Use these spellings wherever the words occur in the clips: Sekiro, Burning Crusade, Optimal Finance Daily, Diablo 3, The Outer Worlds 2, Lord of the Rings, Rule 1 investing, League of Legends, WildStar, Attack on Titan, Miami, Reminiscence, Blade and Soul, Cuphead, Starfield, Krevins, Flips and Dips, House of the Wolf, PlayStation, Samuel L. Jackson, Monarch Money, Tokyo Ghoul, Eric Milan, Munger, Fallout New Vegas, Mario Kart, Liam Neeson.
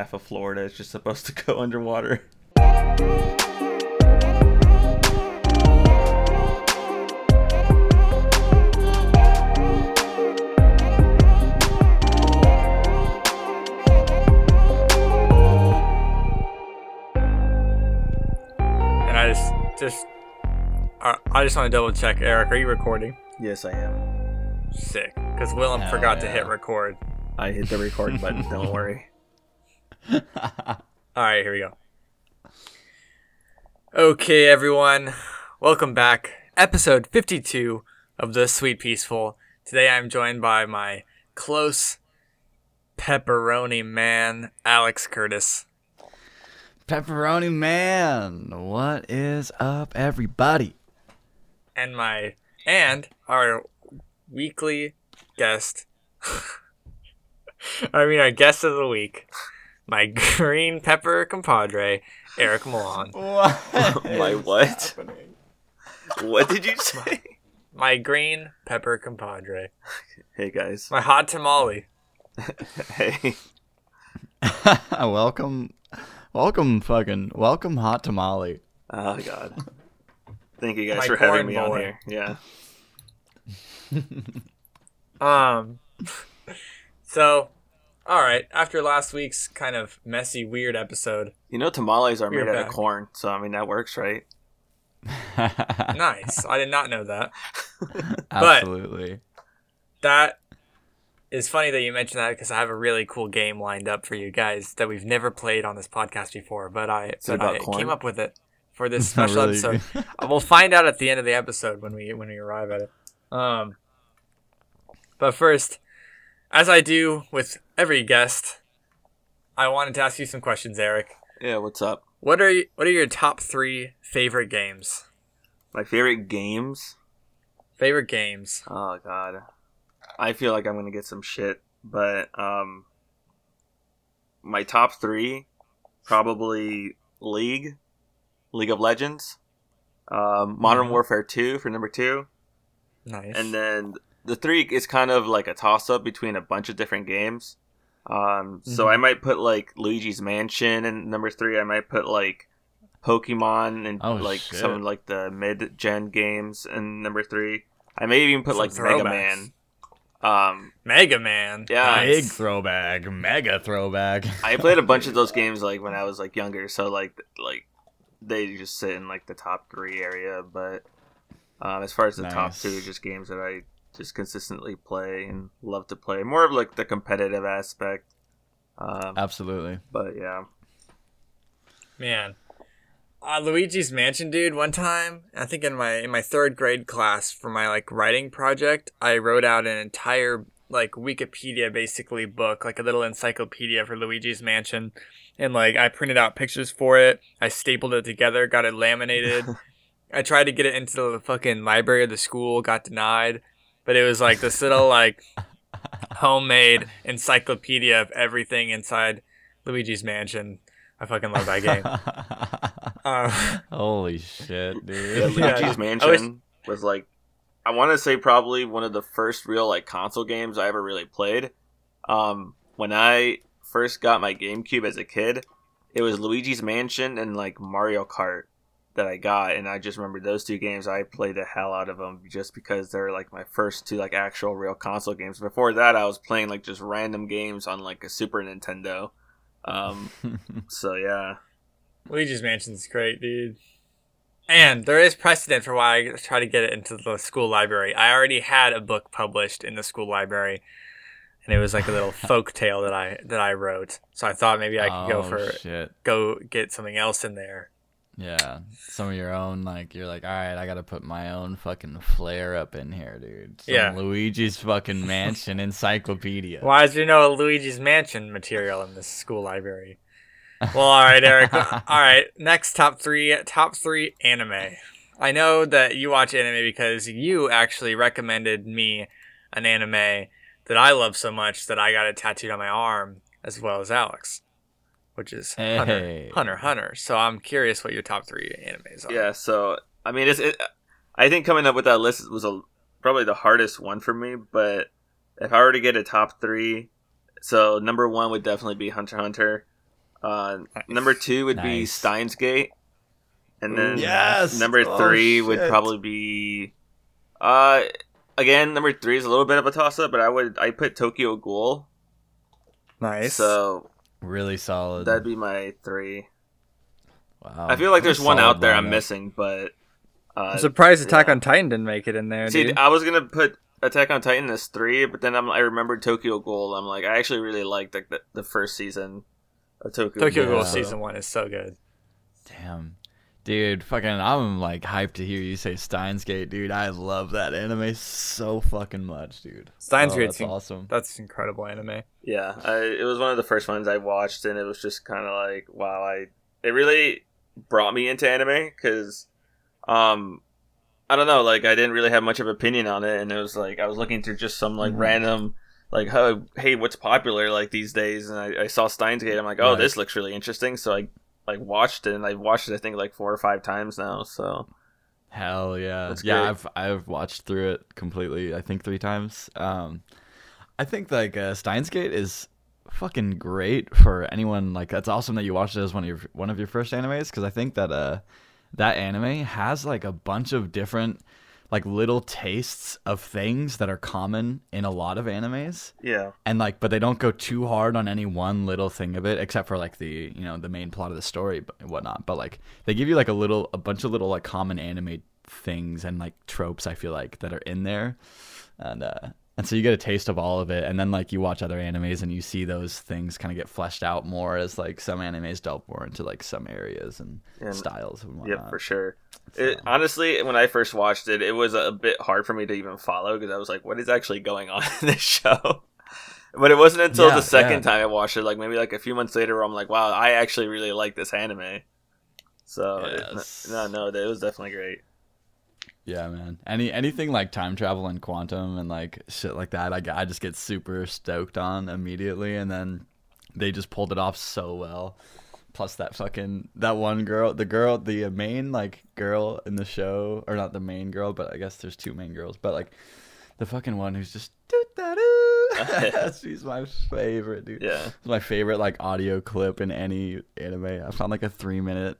half of Florida is just supposed to go underwater. And I just want to double check, Eric, are you recording? Yes, I am. Sick, because Willem forgot to hit record. I hit the record button, don't worry. Alright, here we go. Okay, everyone. Welcome back. Episode 52 of The Sweet Peaceful. Today I'm joined by my close pepperoni man, Alex Curtis. Pepperoni man, what is up, everybody? And our weekly guest... our guest of the week, my green pepper compadre, Eric Milan. What? My what? Happening? What did you say? My green pepper compadre. Hey, guys. My hot tamale. Hey. Welcome, hot tamale. Oh, God. Thank you guys for having me on here. Yeah. So, all right, after last week's kind of messy, weird episode. You know tamales are made out of corn, so, that works, right? Nice. I did not know that. Absolutely. But that is funny that you mentioned that because I have a really cool game lined up for you guys that we've never played on this podcast before, but I came up with it for this special episode. We'll find out at the end of the episode when we arrive at it. But first... as I do with every guest, I wanted to ask you some questions, Eric. Yeah, what's up? What are your top 3 favorite games? My favorite games? Favorite games. Oh, God. I feel like I'm going to get some shit, but my top 3, probably League of Legends, Modern Warfare 2 for number 2. Nice. And then... the 3 is kind of like a toss-up between a bunch of different games. So I might put, Luigi's Mansion in number 3. I might put, Pokemon and, some, the mid-gen games in number 3. I may even put, Mega Man. Mega Man? Yeah. Big throwback. Mega throwback. I played a bunch of those games, when I was, younger. So, they just sit in, the top 3 area. But as far as the top 2, just games that I... just consistently play and love to play. More of the competitive aspect. Absolutely. But yeah. Man. Luigi's Mansion, dude, one time, I think in my 3rd grade class for my writing project, I wrote out an entire Wikipedia basically book, a little encyclopedia for Luigi's Mansion. And I printed out pictures for it. I stapled it together, got it laminated. I tried to get it into the fucking library of the school, got denied. But it was this little homemade encyclopedia of everything inside Luigi's Mansion. I fucking love that game. Holy shit, dude! Yeah, Luigi's Mansion was I want to say probably one of the first real console games I ever really played. When I first got my GameCube as a kid, it was Luigi's Mansion and Mario Kart that I got, and I just remember those 2 games. I played the hell out of them just because they're my first 2 actual real console games. Before that, I was playing just random games on a Super Nintendo. So yeah, Luigi's Mansion's great, dude. And there is precedent for why I try to get it into the school library. I already had a book published in the school library, and it was a little folk tale that I wrote. So I thought maybe I could go get something else in there. Yeah, some of your own, you're all right, I gotta put my own fucking flair up in here, dude. Some Luigi's fucking Mansion encyclopedia. Why is there no Luigi's Mansion material in this school library? Well, all right, Eric. All right, next top three anime. I know that you watch anime because you actually recommended me an anime that I love so much that I got it tattooed on my arm, as well as Alex. Which is Hunter x Hunter. So I'm curious what your top 3 animes are. Yeah, so I think coming up with that list was probably the hardest one for me. But if I were to get a top 3, so number 1 would definitely be Hunter x Hunter. Number two would be Steins;Gate. And then number three would probably be... again, number three is a little bit of a toss-up, but I put Tokyo Ghoul. Nice. So really solid. That'd be my three. Wow. I feel like there's one out there I'm missing, but... I'm surprised Attack on Titan didn't make it in there. See, dude. I was going to put Attack on Titan as three, but then I remembered Tokyo Ghoul. I'm like, I actually really liked the first season of Tokyo Ghoul. Ghoul season one is so good. Damn. Dude, fucking, I'm like hyped to hear you say Steins;Gate, dude. I love that anime so fucking much, dude. Steins;Gate's awesome. That's incredible anime. Yeah, it was one of the first ones I watched, and it was just kind of like, wow, it really brought me into anime, because... I don't know, like, I didn't really have much of an opinion on it, and it was like I was looking through just some like random like, hey, what's popular like these days, and I saw Steins;Gate. I'm like, oh, this looks really interesting, so I like watched it, and I've watched it I think like 4 or 5 times now, so hell yeah. That's great. I've watched through it completely I think 3 times. I think like Steins;Gate is fucking great for anyone. Like, that's awesome that you watched it as one of your first animes, because I think that that anime has like a bunch of different like little tastes of things that are common in a lot of animes. Yeah. And like, but they don't go too hard on any one little thing of it, except for like the, you know, the main plot of the story and whatnot. But like, they give you like a bunch of little like common anime things and like tropes, I feel like, that are in there. And so you get a taste of all of it. And then like you watch other animes and you see those things kind of get fleshed out more as like some animes delve more into like some areas and styles and whatnot. Yeah, for sure. So. Honestly, when I first watched it, it was a bit hard for me to even follow, because I was like, what is actually going on in this show? But it wasn't until the second time I watched it, like maybe like a few months later, where I'm like, wow, I actually really like this anime. So it was definitely great. Yeah, man. Anything like time travel and quantum and like shit like that, I just get super stoked on immediately, and then they just pulled it off so well. Plus that one girl, the main like girl in the show, or not the main girl, but I guess there's two main girls, but like the fucking one who's just she's my favorite, dude. Yeah, it's my favorite like audio clip in any anime. I found like a 3-minute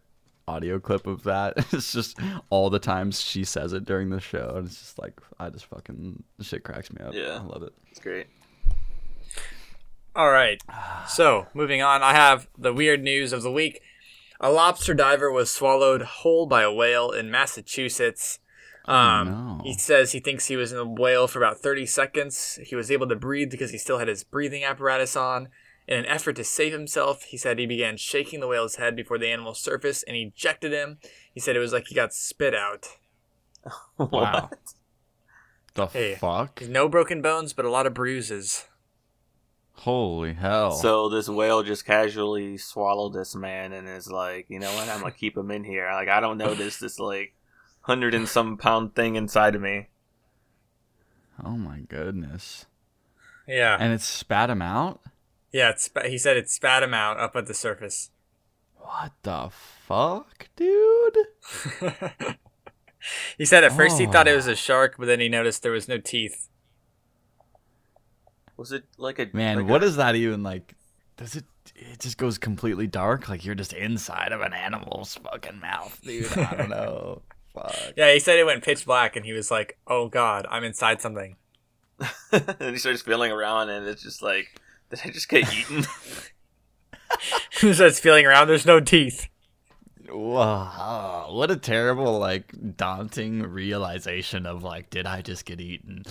audio clip of that. It's just all the times she says it during the show, and it's just like, I just fucking, the shit cracks me up. Yeah, I love it. It's great. All right, so moving on, I have the weird news of the week. A lobster diver was swallowed whole by a whale in Massachusetts. He says he thinks he was in the whale for about 30 seconds. He was able to breathe because he still had his breathing apparatus on. In an effort to save himself, he said he began shaking the whale's head before the animal surfaced and ejected him. He said it was like he got spit out. What? Wow. Fuck? No broken bones, but a lot of bruises. Holy hell. So this whale just casually swallowed this man and is like, you know what, I'm going to keep him in here. Like, I don't know this like 100-and-some-pound thing inside of me. Oh my goodness. Yeah. And it spat him out? Yeah, he said it spat him out up at the surface. What the fuck, dude? He said at first he thought it was a shark, but then he noticed there was no teeth. Was it like a... Man, like what is that even like... Does it... It just goes completely dark? Like you're just inside of an animal's fucking mouth, dude. I don't know. Fuck. Yeah, he said it went pitch black, and he was like, oh God, I'm inside something. And he starts feeling around, and it's just like... Did I just get eaten? Who says feeling around? There's no teeth. Wow. What a terrible, like, daunting realization of, like, did I just get eaten?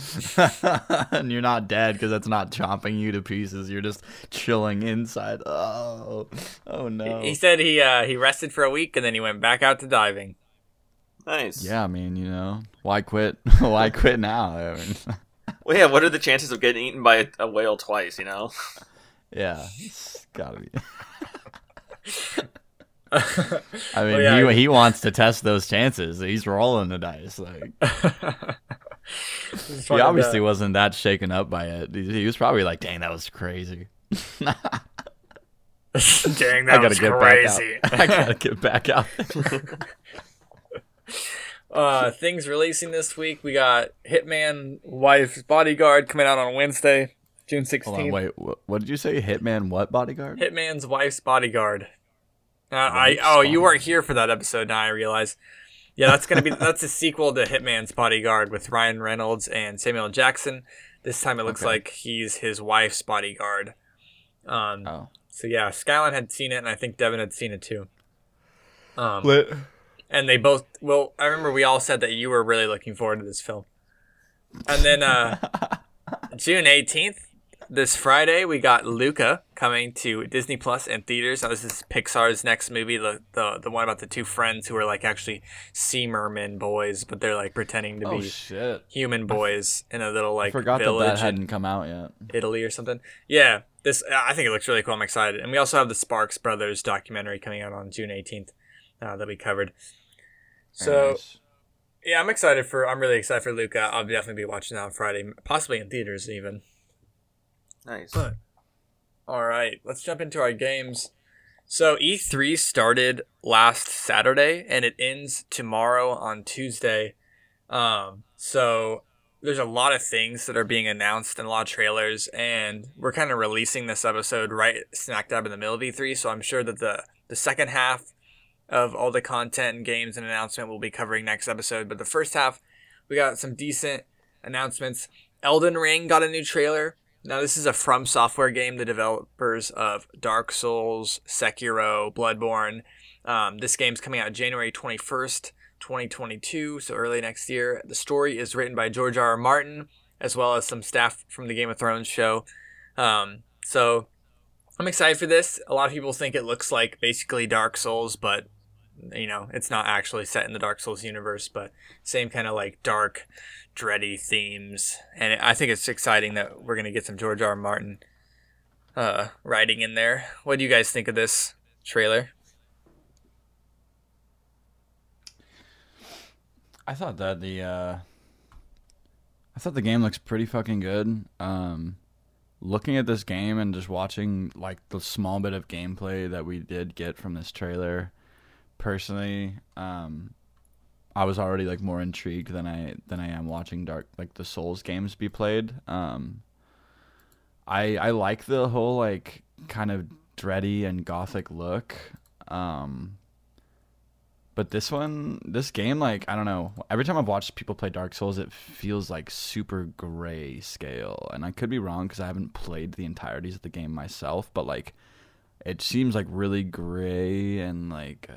And you're not dead, because that's not chomping you to pieces. You're just chilling inside. Oh no. He said he rested for a week, and then he went back out to diving. Nice. Yeah, I mean, you know, why quit? Why quit now? I mean... Well, yeah, what are the chances of getting eaten by a whale twice, you know? Yeah, it's gotta be. I mean, he wants to test those chances. He's rolling the dice. Like, he obviously wasn't that shaken up by it. He was probably like, dang, that was crazy. Dang, that was crazy. I gotta get back out. Things releasing this week, we got Hitman Wife's Bodyguard coming out on Wednesday. June 16th. Hold on, wait, what did you say? Hitman what bodyguard? Hitman's wife's bodyguard. You weren't here for that episode, now I realize. Yeah, that's a sequel to Hitman's Bodyguard with Ryan Reynolds and Samuel L. Jackson. This time it looks like he's his wife's bodyguard. So yeah, Skyline had seen it, and I think Devin had seen it too. Lit. And they both, well, I remember we all said that you were really looking forward to this film. And then June 18th, this Friday, we got Luca coming to Disney Plus and theaters. Now, this is Pixar's next movie, the one about the two friends who are like actually sea merman boys, but they're like pretending to be human boys in a little like village. I forgot that hadn't come out yet. Italy or something. Yeah, this I think it looks really cool. I'm excited. And we also have the Sparks Brothers documentary coming out on June 18th that we covered. So, nice. Yeah, I'm really excited for Luca. I'll definitely be watching that on Friday, possibly in theaters even. Nice. But, all right, let's jump into our games. So E3 started last Saturday, and it ends tomorrow on Tuesday. So there's a lot of things that are being announced and a lot of trailers, and we're kind of releasing this episode right smack dab in the middle of E3, so I'm sure that the second half of all the content and games and announcement we'll be covering next episode. But the first half, we got some decent announcements. Elden Ring got a new trailer. Now, this is a From Software game, the developers of Dark Souls, Sekiro, Bloodborne. This game's coming out January 21st, 2022, so early next year. The story is written by George R. R. Martin, as well as some staff from the Game of Thrones show. So I'm excited for this. A lot of people think it looks like basically Dark Souls, but it's not actually set in the Dark Souls universe, but same kind of like dark, dready themes. And I think it's exciting that we're going to get some George R. R. Martin writing in there. What do you guys think of this trailer? I thought that the game looks pretty fucking good. Looking at this game and just watching like the small bit of gameplay that we did get from this trailer, personally, I was already like more intrigued than I am watching the Souls games be played. I like the whole like kind of dready and gothic look. But this game, like, I don't know. Every time I've watched people play Dark Souls, it feels like super gray scale, and I could be wrong because I haven't played the entireties of the game myself. But like, it seems like really gray and like.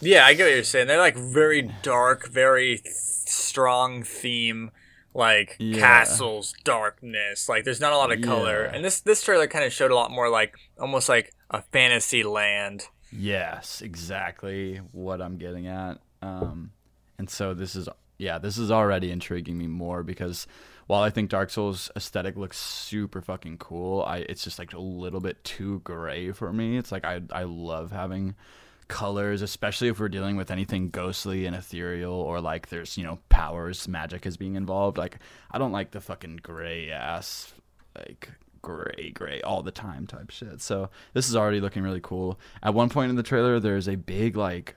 Yeah, I get what you're saying. They're like very dark, very strong theme, like castles, darkness. Like there's not a lot of color, and this trailer kind of showed a lot more like almost like a fantasy land. Yes, exactly what I'm getting at. And so this is already intriguing me more because. While I think Dark Souls aesthetic looks super fucking cool, it's just like a little bit too gray for me. It's like I love having colors, especially if we're dealing with anything ghostly and ethereal or like there's, powers, magic is being involved. Like I don't like the fucking gray ass, like gray all the time type shit. So this is already looking really cool. At one point in the trailer, there's a big like...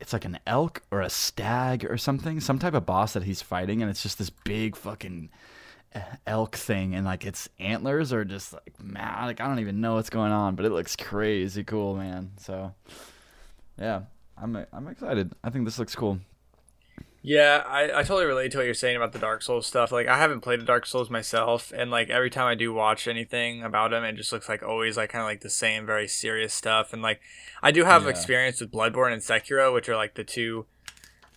It's like an elk or a stag or something, some type of boss that he's fighting, and it's just this big fucking elk thing, and like its antlers are just like mad. Like I don't even know what's going on, but it looks crazy cool, man. So yeah, I'm excited. I think this looks cool. Yeah, I totally relate to what you're saying about the Dark Souls stuff. Like I haven't played Dark Souls myself, and like every time I do watch anything about them, it just looks like always like kind of like the same very serious stuff. And like I do have experience with Bloodborne and Sekiro, which are like the two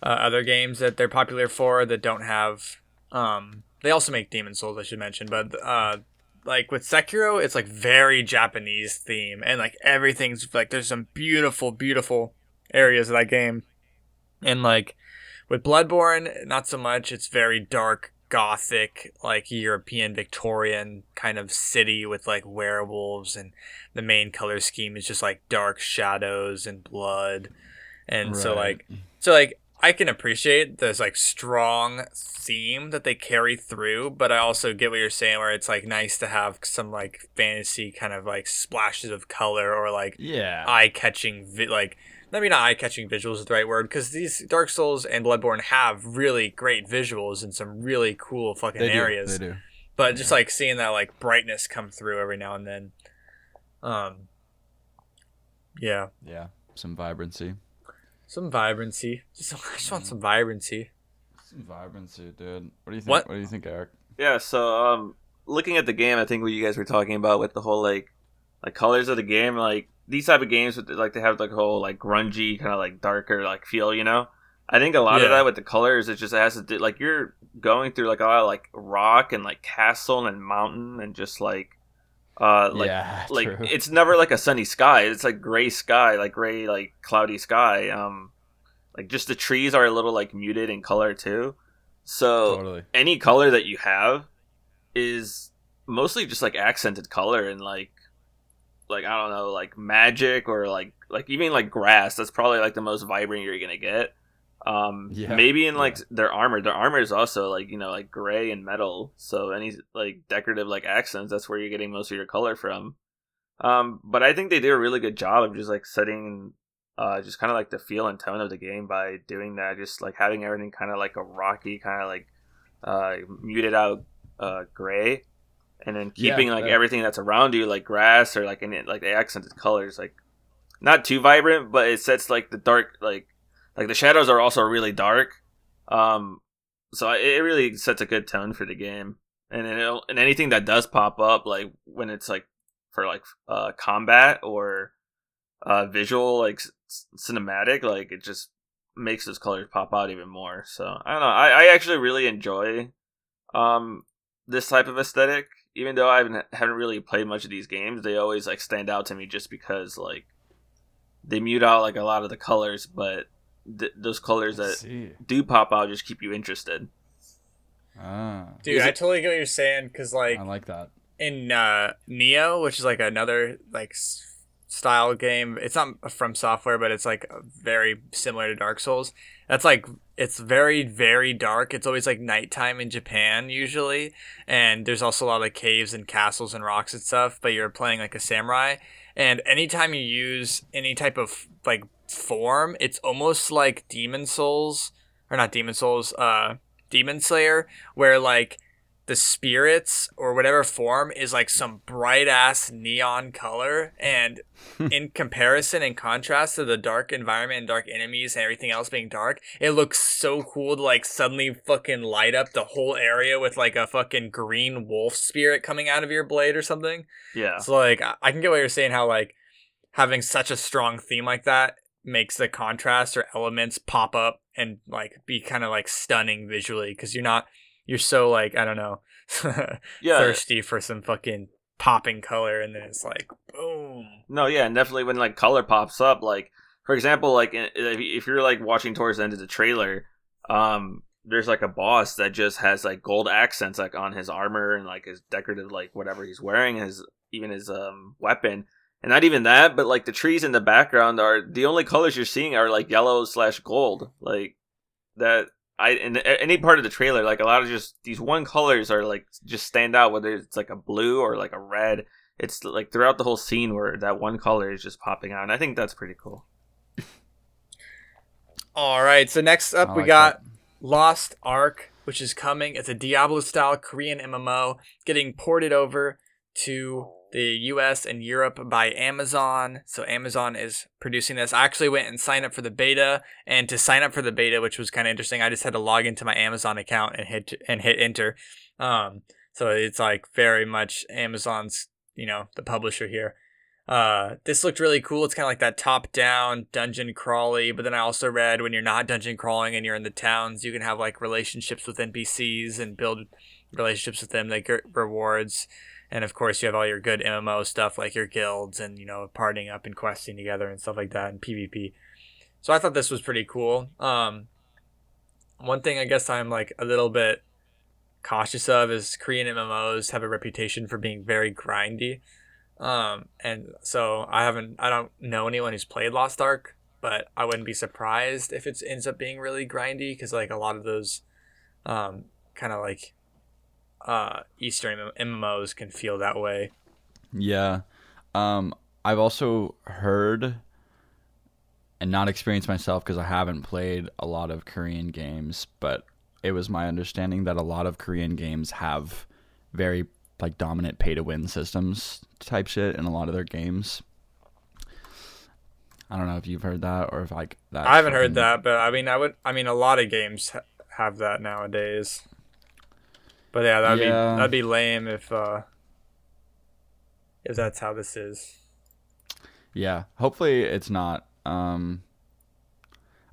other games that they're popular for that don't have they also make Demon Souls, I should mention, but like with Sekiro, it's like very Japanese theme, and like everything's like there's some beautiful areas of that game. And like with Bloodborne, not so much. It's very dark, gothic, like European, Victorian kind of city with like werewolves, and the main color scheme is just like dark shadows and blood. And right. So I can appreciate this like strong theme that they carry through, but I also get what you're saying where it's like nice to have some like fantasy kind of like splashes of color or like eye-catching like. Maybe not eye-catching visuals is the right word, because these Dark Souls and Bloodborne have really great visuals in some really cool fucking areas. They do. But just like seeing that like brightness come through every now and then. Yeah. Yeah. Some vibrancy. Some vibrancy. I just want some vibrancy. Some vibrancy, dude. What do you think? What do you think, Eric? Yeah, so looking at the game, I think what you guys were talking about with the whole like colors of the game, like these type of games with like they have like whole like grungy kind of like darker like feel, you know. I think a lot of that with the colors, it just has to do, like you're going through like a lot of like rock and like castle and mountain and just like it's never like a sunny sky. It's like gray sky, like gray like cloudy sky. Like just the trees are a little like muted in color too. So any color that you have is mostly just like accented color and like I don't know, like magic or like even like grass. That's probably like the most vibrant you're gonna get. Maybe in like their armor is also like, you know, like gray and metal, so any like decorative like accents, that's where you're getting most of your color from. But I think they did a really good job of just like setting just kind of like the feel and tone of the game by doing that, just like having everything kind of like a rocky kind of like muted out gray, and then keeping everything that's around you like grass or like in it, like the accented colors, like not too vibrant, but it sets like the dark like the shadows are also really dark, so it really sets a good tone for the game. And anything that does pop up, like when it's like for like combat or visual like cinematic, like it just makes those colors pop out even more. So I don't know. I actually really enjoy this type of aesthetic, even though I haven't really played much of these games. They always like stand out to me just because like they mute out like a lot of the colors, but those colors that do pop out just keep you interested. Dude, I totally get what you're saying, because like I like that in Neo, which is like another like style game. It's not from Software, but it's like very similar to Dark Souls. That's like it's very very dark. It's always like nighttime in Japan usually, and there's also a lot of caves and castles and rocks and stuff. But you're playing like a samurai, and anytime you use any type of like form, it's almost like Demon Slayer, where like the spirits or whatever form is like some bright ass neon color, and in comparison and contrast to the dark environment and dark enemies and everything else being dark, it looks so cool to like suddenly fucking light up the whole area with like a fucking green wolf spirit coming out of your blade or something. Yeah, so like I can get what you're saying, how like having such a strong theme like that makes the contrast or elements pop up and like be kind of like stunning visually, because you're so like, I don't know, thirsty for some fucking popping color, and then it's like boom. No, yeah, and definitely when like color pops up, like for example, like if you're like watching towards the end of the trailer, there's like a boss that just has like gold accents like on his armor and like his decorative like whatever he's wearing, even his weapon. And not even that, but like the trees in the background are the only colors you're seeing are like yellow/gold. Like that, in any part of the trailer, like a lot of just these one colors are like just stand out, whether it's like a blue or like a red. It's like throughout the whole scene where that one color is just popping out. And I think that's pretty cool. All right. So next up, we got Lost Ark, which is coming. It's a Diablo style Korean MMO getting ported over to the US and Europe by Amazon. So Amazon is producing this. I actually went and signed up for the beta, and to sign up for the beta, which was kind of interesting, I just had to log into my Amazon account and hit enter. So it's like very much Amazon's, you know, the publisher here. This looked really cool. It's kind of like that top-down dungeon crawly, but then I also read when you're not dungeon crawling and you're in the towns, you can have like relationships with NPCs and build relationships with them. They get rewards. And of course, you have all your good MMO stuff like your guilds and, you know, partying up and questing together and stuff like that, and PvP. So I thought this was pretty cool. One thing I guess I'm like a little bit cautious of is Korean MMOs have a reputation for being very grindy. And so I don't know anyone who's played Lost Ark, but I wouldn't be surprised if it ends up being really grindy, because like a lot of those kind of like Eastern MMOs can feel that way. Yeah. I've also heard, and not experienced myself because I haven't played a lot of Korean games, but it was my understanding that a lot of Korean games have very like dominant pay-to-win systems type shit in a lot of their games. I don't know if you've heard that or if like that. I haven't heard that, but I mean, a lot of games have that nowadays. But yeah, that'd be lame if that's how this is. Yeah, hopefully it's not. I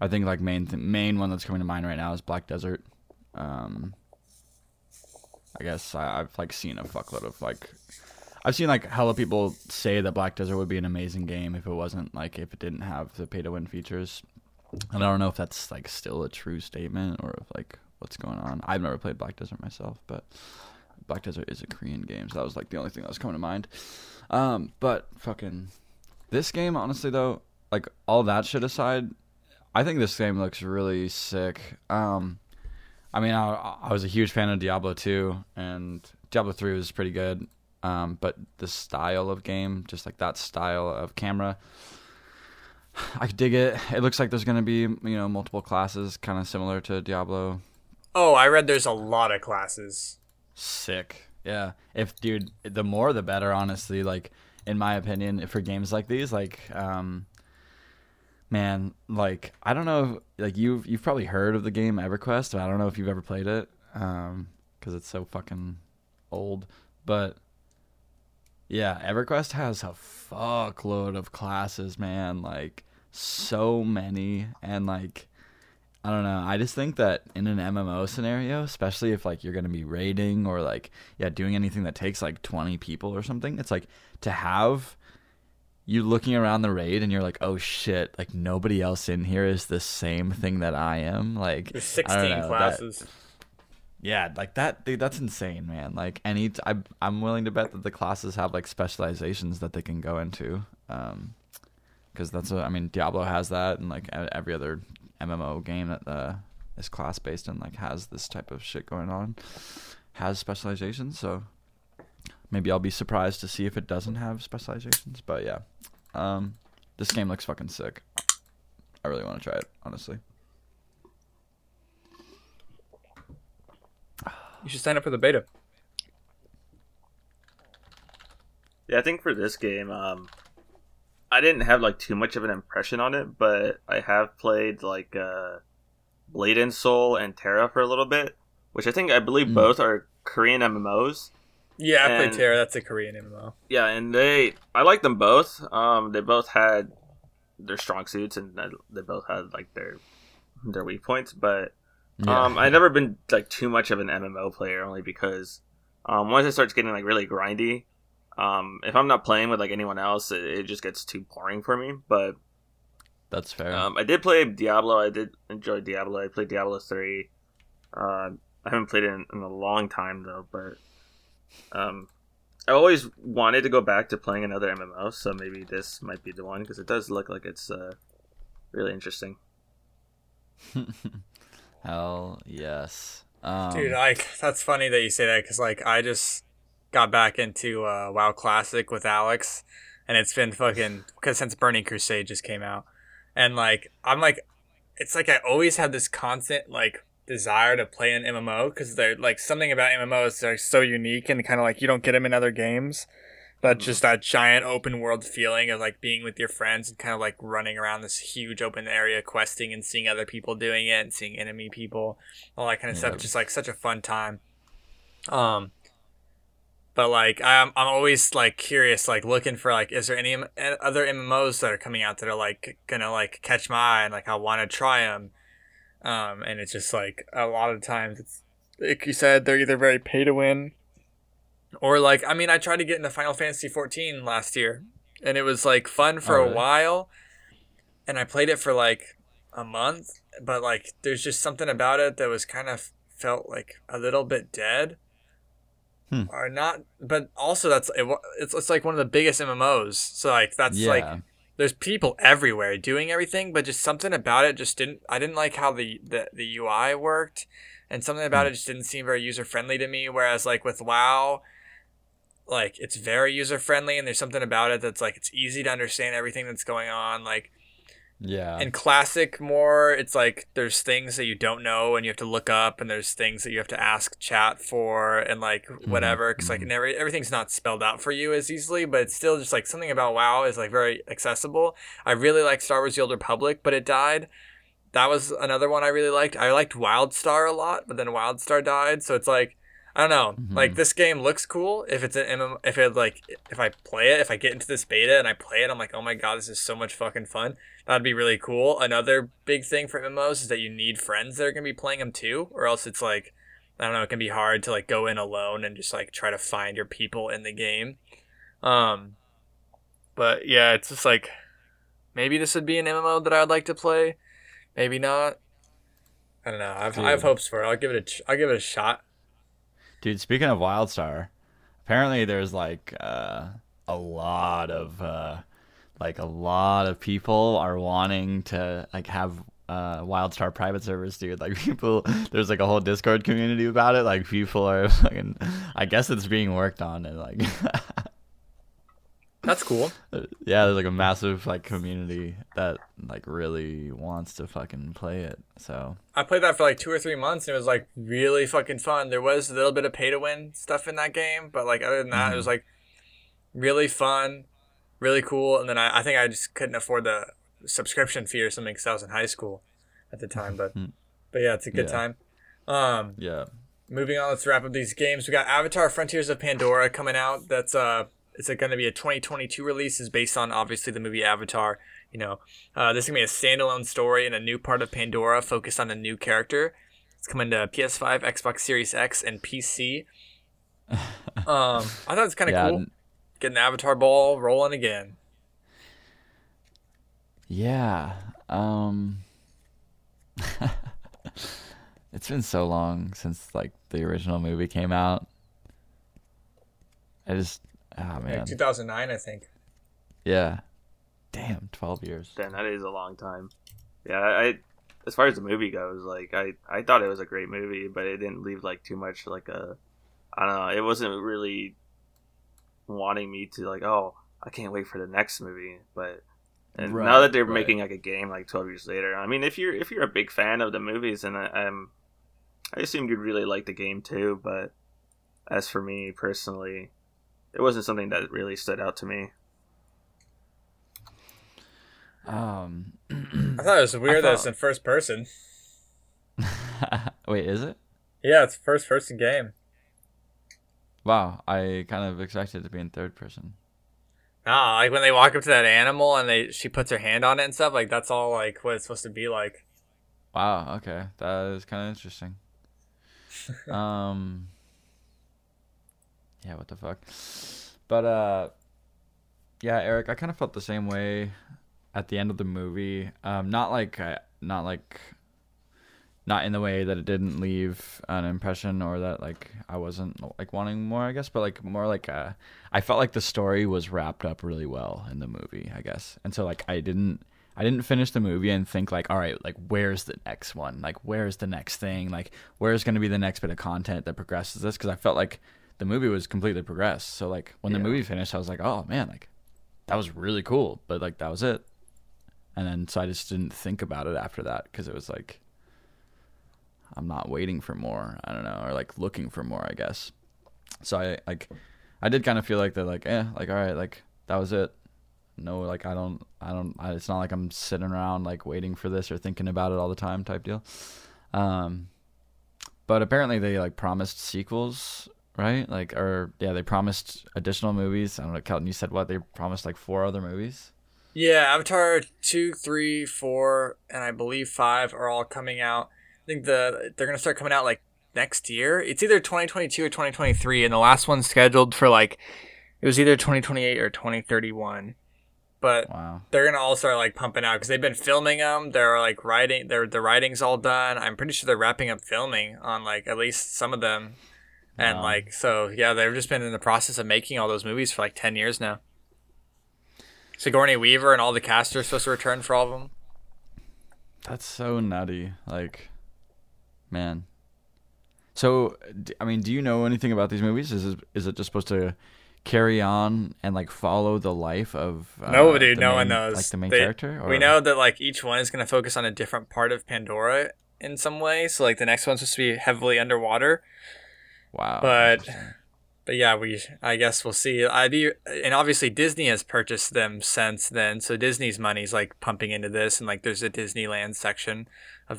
think like main one that's coming to mind right now is Black Desert. I guess I've like seen a fuckload of like, I've seen like hella people say that Black Desert would be an amazing game if it wasn't like, if it didn't have the pay to win features. And I don't know if that's like still a true statement or if like what's going on. I've never played Black Desert myself, but Black Desert is a Korean game, so that was like the only thing that was coming to mind. But fucking this game, honestly though, like all that shit aside, I think this game looks really sick. I mean, I was a huge fan of Diablo 2, and Diablo 3 was pretty good. But the style of game, just like that style of camera, I dig it. It looks like there's going to be, multiple classes, kind of similar to Diablo. Oh, I read there's a lot of classes. Sick. Yeah. The more the better, honestly. Like, in my opinion, for games like these, like... Man, like, I don't know, if, like, you've probably heard of the game EverQuest, but I don't know if you've ever played it, because it's so fucking old, but, yeah, EverQuest has a fuckload of classes, man, like, so many, and, like, I don't know, I just think that in an MMO scenario, especially if, like, you're going to be raiding or, like, yeah, doing anything that takes, like, 20 people or something, it's, like, to have... You're looking around the raid and you're like, oh shit, like nobody else in here is the same thing that I am. Like, there's 16 classes. Yeah, like that, dude, that's insane, man. Like, I'm willing to bet that the classes have like specializations that they can go into. Because that's what, I mean, Diablo has that, and like every other MMO game that is class based and like has this type of shit going on has specializations. So. Maybe I'll be surprised to see if it doesn't have specializations, but yeah. This game looks fucking sick. I really want to try it, honestly. You should sign up for the beta. Yeah, I think for this game, I didn't have like too much of an impression on it, but I have played like Blade and Soul and Tera for a little bit, which I believe both are Korean MMOs. Yeah, I played Tera. That's a Korean MMO. Yeah, and I like them both. They both had their strong suits, and they both had like their weak points. But I've never been like too much of an MMO player, only because once it starts getting like really grindy, if I'm not playing with like anyone else, it just gets too boring for me. But that's fair. I did play Diablo. I did enjoy Diablo. I played Diablo 3. I haven't played it in a long time though, but. I always wanted to go back to playing another MMO, so maybe this might be the one because it does look like it's really interesting. Hell yes, dude! Like that's funny that you say that because like I just got back into WoW Classic with Alex, and it's been since Burning Crusade just came out, and like I'm like, it's like I always have this constant like. Desire to play an MMO because they're like something about MMOs that are so unique and kind of like you don't get them in other games, but just that giant open world feeling of like being with your friends and kind of like running around this huge open area questing and seeing other people doing it and seeing enemy people, all that kind of stuff. It's just like such a fun time. But like I'm always like curious, like looking for like is there any other MMOs that are coming out that are like gonna like catch my eye and like I want to try them. And it's just like a lot of times it's like you said, they're either very pay to win or like, I mean, I tried to get into Final Fantasy 14 last year and it was like fun for a while and I played it for like a month, but like, there's just something about it that was kind of felt like a little bit dead or not, but also it's like one of the biggest MMOs. So like, that's like, there's people everywhere doing everything, but just something about it just didn't... I didn't like how the UI worked, and something about it just didn't seem very user-friendly to me, whereas, like, with WoW, like, it's very user-friendly, and there's something about it that's, like, it's easy to understand everything that's going on, like... Yeah. In classic more, it's like there's things that you don't know and you have to look up, and there's things that you have to ask chat for and like whatever, because like everything's not spelled out for you as easily, but it's still just like something about WoW is like very accessible. I really like Star Wars The Old Republic, but it died. That was another one I really liked. I liked WildStar a lot, but then WildStar died, so it's like I don't know. Like this game looks cool. If it's an MMO, if I play it, if I get into this beta and I play it, I'm like, oh my god, this is so much fucking fun. That'd be really cool. Another big thing for MMOs is that you need friends that are gonna be playing them too, or else it's like, I don't know, it can be hard to like go in alone and just like try to find your people in the game. But yeah, it's just like maybe this would be an MMO that I'd like to play, maybe not. I don't know. I have hopes for it. I'll give it a shot. Dude, speaking of WildStar, apparently there's like a lot of people are wanting to like have WildStar private servers, dude. Like people, there's like a whole Discord community about it. Like people are fucking, I guess it's being worked on and like. That's cool. Yeah, there's like a massive like community that like really wants to fucking play it. So I played that for like 2 or 3 months, and it was like really fucking fun. There was a little bit of pay to win stuff in that game, but like other than that, it was like really fun, really cool. And then I think I just couldn't afford the subscription fee or something because I was in high school at the time. But yeah, it's a good time. Yeah. Moving on, let's wrap up these games. We got Avatar: Frontiers of Pandora coming out. That's it's going to be a 2022 release. It's based on, obviously, the movie Avatar. You know, this is going to be a standalone story and a new part of Pandora focused on a new character. It's coming to PS5, Xbox Series X, and PC. I thought it was kind of cool. Getting the Avatar ball rolling again. Yeah. It's been so long since, like, the original movie came out. Oh, man. Like 2009, I think. Yeah. Damn, 12 years. Damn, that is a long time. Yeah, I as far as the movie goes, like I thought it was a great movie, but it didn't leave like too much like a, I don't know, it wasn't really wanting me to like, oh, I can't wait for the next movie, but now that they're making like a game like 12 years later. I mean, if you're a big fan of the movies, and I assume you'd really like the game too, but as for me personally, it wasn't something that really stood out to me. I thought it was weird that it's in first person. Wait, is it? Yeah, it's a first person game. Wow, I kind of expected it to be in third person. Nah, like when they walk up to that animal and she puts her hand on it and stuff, like that's all like what it's supposed to be like. Wow, okay. That is kind of interesting. Yeah, what the fuck? But, yeah, Eric, I kind of felt the same way at the end of the movie. Not in the way that it didn't leave an impression or that, like, I wasn't, like, wanting more, I guess. But, like, more like, I felt like the story was wrapped up really well in the movie, I guess. And so, like, I didn't finish the movie and think like, all right, like where's the next one? Like, where's the next thing? Like, where's going to be the next bit of content that progresses this? Because I felt like the movie was completely progressed. So, like, when the movie finished, I was like, oh, man, like, that was really cool. But, like, that was it. And then, so I just didn't think about it after that because it was like, I'm not waiting for more. I don't know. Or, like, looking for more, I guess. So, I did kind of feel like they're like, all right, like, that was it. No, like, it's not like I'm sitting around, like, waiting for this or thinking about it all the time type deal. But apparently they, like, promised sequels, right? Like, or yeah, they promised additional movies. I don't know, Kelton, you said what? They promised like 4 other movies? Yeah, Avatar 2, 3, 4, and I believe 5 are all coming out. I think they're going to start coming out like next year. It's either 2022 or 2023, and the last one's scheduled for like, it was either 2028 or 2031. But wow. They're going to all start like pumping out because they've been filming them. They're like writing, the writing's all done. I'm pretty sure they're wrapping up filming on like at least some of them. And like, so yeah, they've just been in the process of making all those movies for like 10 years now. Sigourney Weaver and all the cast are supposed to return for all of them. That's so nutty. Like, man. So, I mean, do you know anything about these movies? Is it just supposed to carry on and like follow the life of no one knows like the main character? Or? We know that like each one is going to focus on a different part of Pandora in some way. So like the next one's supposed to be heavily underwater. Wow. But yeah, I guess we'll see. And obviously Disney has purchased them since then, so Disney's money's like pumping into this, and like there's a Disneyland section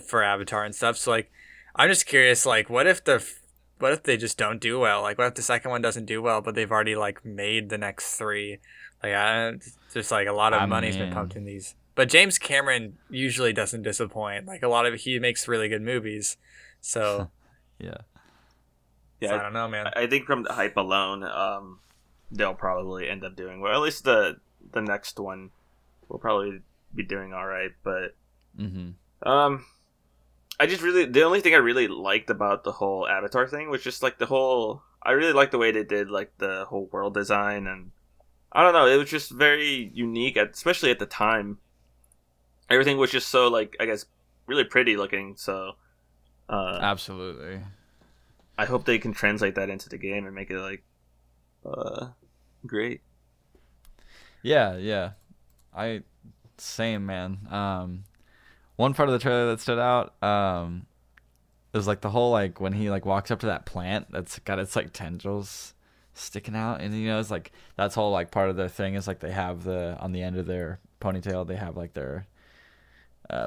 for Avatar and stuff. So like, I'm just curious, like, what if they just don't do well? Like, what if the second one doesn't do well, but they've already like made the next three? Like, just like a lot of money's been pumped in these. But James Cameron usually doesn't disappoint. Like he makes really good movies. So yeah. Yeah, so I don't know, man. I think from the hype alone, they'll probably end up doing well. At least the next one will probably be doing all right. But the only thing I really liked about the whole Avatar thing was just like I really liked the way they did like the whole world design, and I don't know, it was just very unique, especially at the time. Everything was just so like, I guess, really pretty looking. So absolutely. I hope they can translate that into the game and make it like great. Yeah. Same, man. One part of the trailer that stood out is like the whole like when he like walks up to that plant that's got its like tendrils sticking out, and you know it's like that's whole like part of their thing is like they have on the end of their ponytail they have like their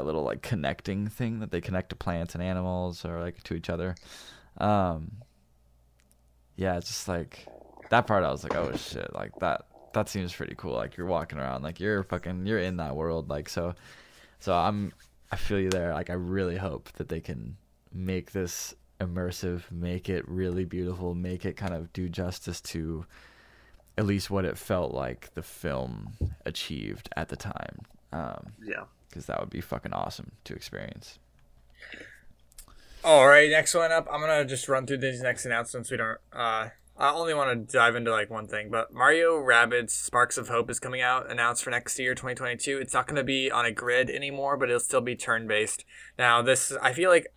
little like connecting thing that they connect to plants and animals or like to each other. Yeah, it's just like that part I was like, oh shit, like that seems pretty cool. Like you're walking around, like you're in that world, like so I feel you there. Like I really hope that they can make this immersive, make it really beautiful, make it kind of do justice to at least what it felt like the film achieved at the time. Yeah. Because that would be fucking awesome to experience. All right, next one up. I'm going to just run through these next announcements. I only want to dive into like one thing, but Mario Rabbids Sparks of Hope is coming out, announced for next year, 2022. It's not going to be on a grid anymore, but it'll still be turn-based. Now, I feel like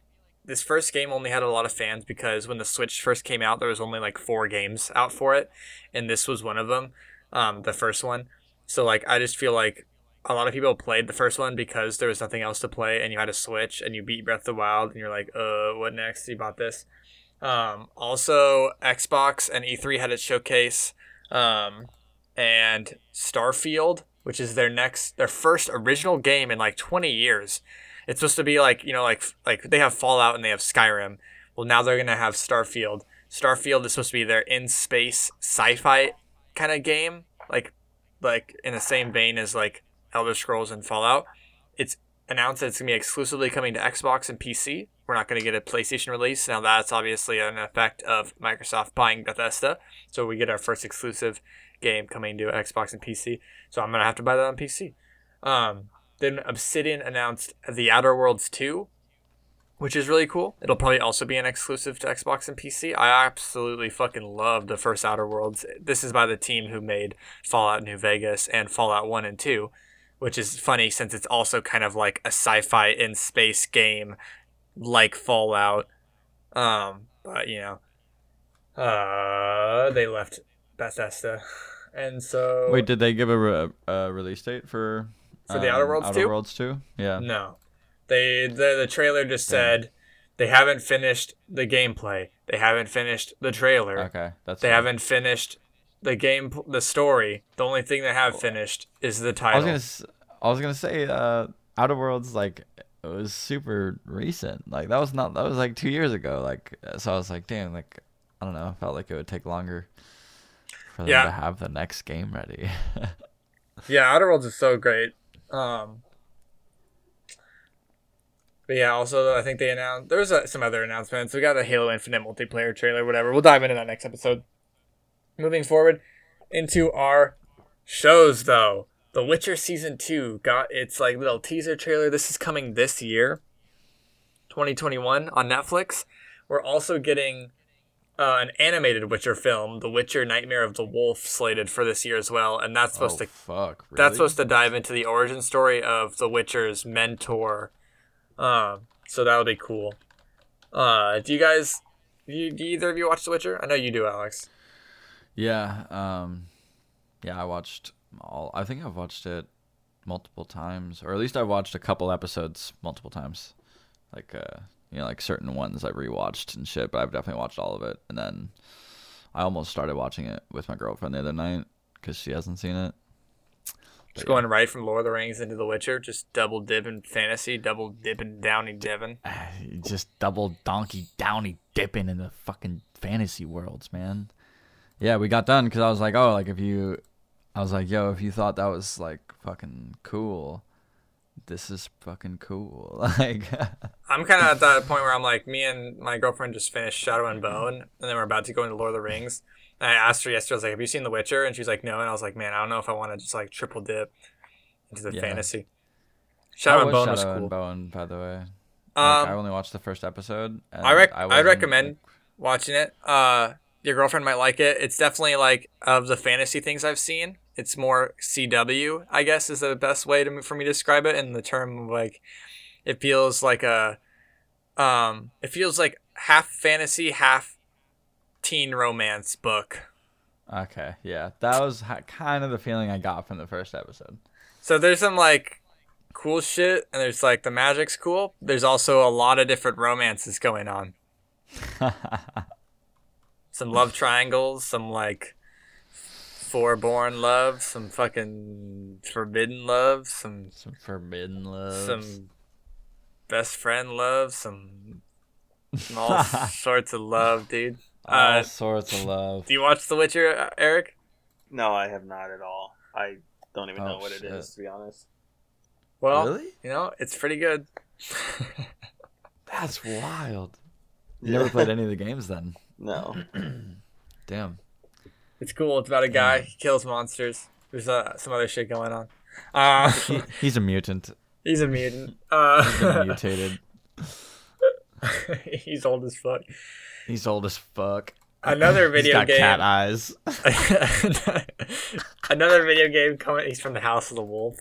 this first game only had a lot of fans because when the Switch first came out, there was only like 4 games out for it, and this was one of them, the first one. So like, I just feel like a lot of people played the first one because there was nothing else to play, and you had a Switch, and you beat Breath of the Wild, and you're like, what next? You bought this. Also, Xbox and E3 had its showcase, and Starfield, which is their first original game in like 20 years. It's supposed to be like, you know, like they have Fallout and they have Skyrim. Well, now they're going to have Starfield. Starfield is supposed to be their in-space sci-fi kind of game, like in the same vein as like Elder Scrolls and Fallout. It's announced that it's going to be exclusively coming to Xbox and PC. We're not going to get a PlayStation release. Now, that's obviously an effect of Microsoft buying Bethesda. So we get our first exclusive game coming to Xbox and PC. So I'm going to have to buy that on PC. Then Obsidian announced The Outer Worlds 2, which is really cool. It'll probably also be an exclusive to Xbox and PC. I absolutely fucking love the first Outer Worlds. This is by the team who made Fallout New Vegas and Fallout 1 and 2, which is funny since it's also kind of like a sci-fi in space game like Fallout. But, you know, they left Bethesda. And so... Wait, did they give a release date for the Outer Worlds 2? Outer Worlds 2? Yeah. No. The trailer just said they haven't finished the gameplay. They haven't finished the trailer. Okay, that's haven't finished the game, the story. The only thing they have finished is the title. I was gonna say, Outer Worlds, like, it was super recent. Like that was like 2 years ago. Like, so I was like, damn, like, I don't know. I felt like it would take longer for them to have the next game ready. Yeah, Outer Worlds is so great. But yeah, also I think they announced there was some other announcements. We got a Halo Infinite multiplayer trailer, whatever. We'll dive into that next episode. Moving forward into our shows, though, The Witcher Season 2 got its like little teaser trailer. This is coming this year, 2021, on Netflix. We're also getting an animated Witcher film, The Witcher: Nightmare of the Wolf, slated for this year as well, and that's supposed really? That's supposed to dive into the origin story of the Witcher's mentor. So that'll be cool. Do either of you watch The Witcher? I know you do, Alex. Yeah. Yeah, I watched all. I think I've watched it multiple times, or at least I watched a couple episodes multiple times. Like, you know, like certain ones I've rewatched and shit, but I've definitely watched all of it. And then I almost started watching it with my girlfriend the other night because she hasn't seen it. Just going right from Lord of the Rings into The Witcher, just double dipping fantasy, double dipping downy dipping. Just double donkey downy dipping in the fucking fantasy worlds, man. Yeah, we got done because I was like, oh, like if you thought that was like fucking cool, this is fucking cool. Like, I'm kind of at that point where I'm like, me and my girlfriend just finished Shadow and Bone, and then we're about to go into Lord of the Rings. I asked her yesterday, I was like, have you seen The Witcher? And she's like, no. And I was like, man, I don't know if I want to just like triple dip into the fantasy. Shadow and Bone was cool, by the way. Like, I only watched the first episode. And I'd recommend watching it. Your girlfriend might like it. It's definitely like, of the fantasy things I've seen, it's more CW, I guess, is the best way for me to describe it. In the term of like, it feels like it feels like half fantasy, half teen romance book. Okay, yeah, that was kind of the feeling I got from the first episode. So there's some like cool shit, and there's like the magic's cool. There's also a lot of different romances going on. Some love triangles, some like forborn love, some fucking forbidden love, some forbidden love, some best friend love, some all sorts of love, dude. All sorts of love. Do you watch The Witcher, Eric? No, I have not at all. I don't even know what it is, to be honest. Well, really? You know, it's pretty good. That's wild. You never played any of the games then? No. Damn. It's cool. It's about a guy. He kills monsters. There's some other shit going on. He's a mutant. He's a mutant. He's been mutated. He's old as fuck. He's old as fuck. Another video game. He's got cat eyes. Another video game coming. He's from the House of the Wolf.